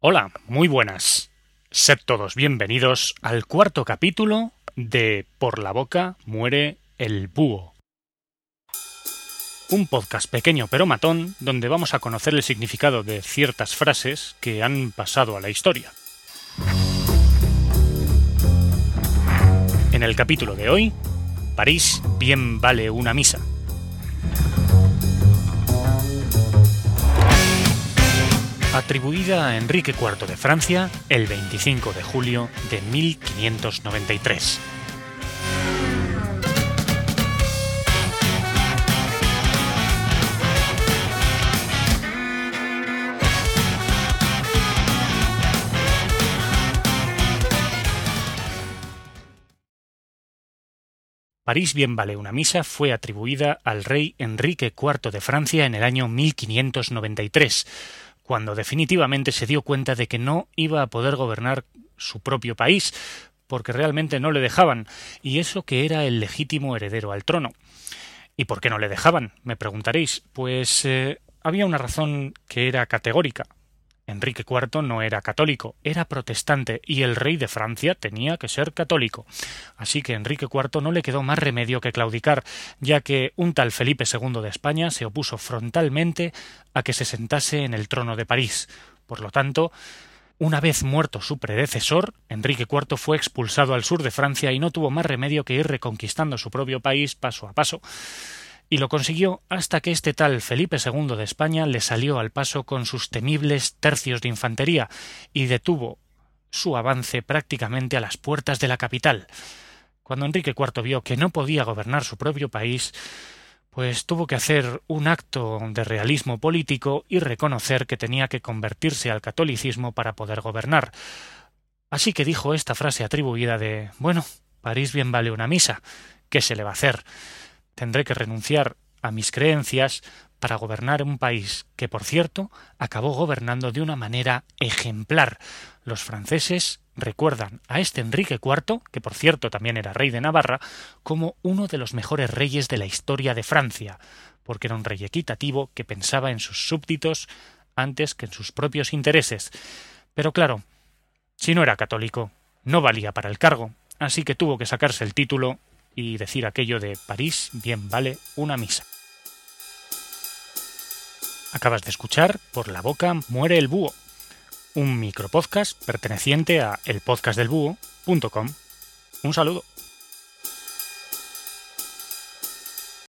Hola, muy buenas. Sed todos bienvenidos al cuarto capítulo de Por la boca muere el búho. Un podcast pequeño pero matón donde vamos a conocer el significado de ciertas frases que han pasado a la historia. En el capítulo de hoy, París bien vale una misa. Atribuida a Enrique IV de Francia el 25 de julio de 1593. París bien vale una misa fue atribuida al rey Enrique IV de Francia en el año 1593, cuando definitivamente se dio cuenta de que no iba a poder gobernar su propio país, porque realmente no le dejaban, y eso que era el legítimo heredero al trono. ¿Y por qué no le dejaban?, me preguntaréis. Pues había una razón que era categórica. Enrique IV no era católico, era protestante, y el rey de Francia tenía que ser católico. Así que a Enrique IV no le quedó más remedio que claudicar, ya que un tal Felipe II de España se opuso frontalmente a que se sentase en el trono de París. Por lo tanto, una vez muerto su predecesor, Enrique IV fue expulsado al sur de Francia y no tuvo más remedio que ir reconquistando su propio país paso a paso. Y lo consiguió hasta que este tal Felipe II de España le salió al paso con sus temibles tercios de infantería y detuvo su avance prácticamente a las puertas de la capital. Cuando Enrique IV vio que no podía gobernar su propio país, pues tuvo que hacer un acto de realismo político y reconocer que tenía que convertirse al catolicismo para poder gobernar. Así que dijo esta frase atribuida de «Bueno, París bien vale una misa, ¿qué se le va a hacer?». Tendré que renunciar a mis creencias para gobernar un país que, por cierto, acabó gobernando de una manera ejemplar. Los franceses recuerdan a este Enrique IV, que por cierto también era rey de Navarra, como uno de los mejores reyes de la historia de Francia, porque era un rey equitativo que pensaba en sus súbditos antes que en sus propios intereses. Pero claro, si no era católico, no valía para el cargo, así que tuvo que sacarse el título y decir aquello de París bien vale una misa. Acabas de escuchar Por la boca muere el búho, un micropodcast perteneciente a elpodcastdelbúho.com. Un saludo.